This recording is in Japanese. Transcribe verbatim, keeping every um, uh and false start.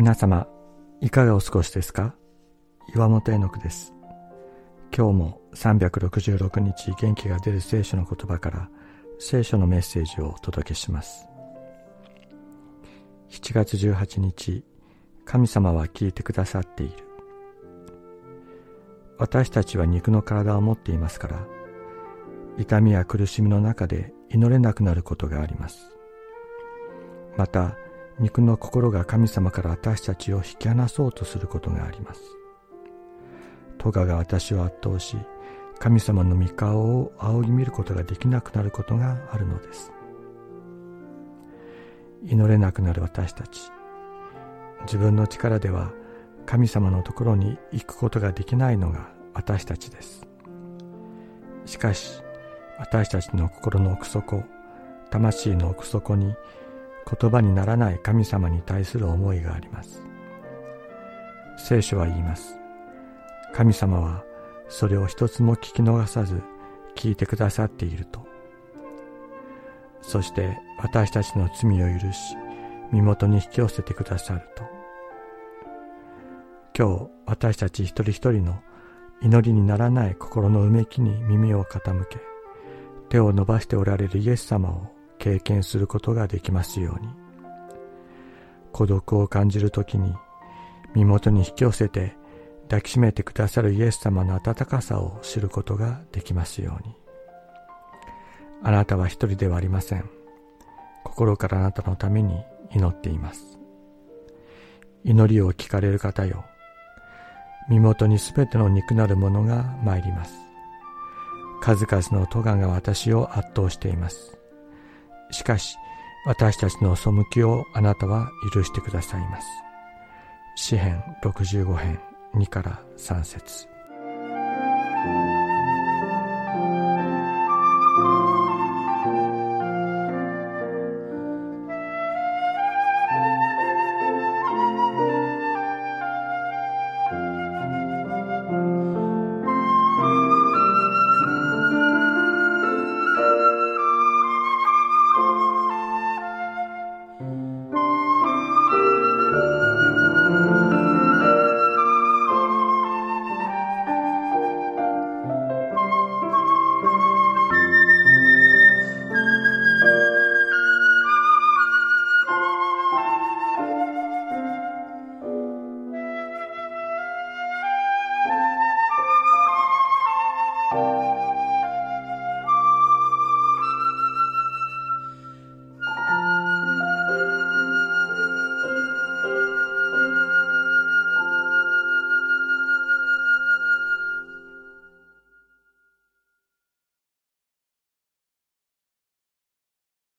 皆様いかがお過ごしですか。岩本絵の句です。今日もさんびゃくろくじゅうろくにち元気が出る聖書の言葉から聖書のメッセージをお届けします。しちがつじゅうはちにち、神様は聞いてくださっている。私たちは肉の体を持っていますから、痛みや苦しみの中で祈れなくなることがあります。また肉の心が神様から私たちを引き離そうとすることがあります。咎が私を圧倒し、神様の御顔を仰ぎ見ることができなくなることがあるのです。祈れなくなる私たち、自分の力では神様のところに行くことができないのが私たちです。しかし私たちの心の奥底、魂の奥底に言葉にならない神様に対する思いがあります。聖書は言います。神様はそれを一つも聞き逃さず聞いてくださっていると。そして私たちの罪を許し、身元に引き寄せてくださると。今日私たち一人一人の祈りにならない心のうめきに耳を傾け、手を伸ばしておられるイエス様を経験することができますように。孤独を感じるときに、身元に引き寄せて抱きしめてくださるイエス様の温かさを知ることができますように。あなたは一人ではありません。心からあなたのために祈っています。祈りを聞かれる方よ、身元にすべての肉なるものが参ります。数々の咎が私を圧倒しています。しかし私たちの背きをあなたは許してくださいます。詩編ろくじゅうごへんにからさんせつ。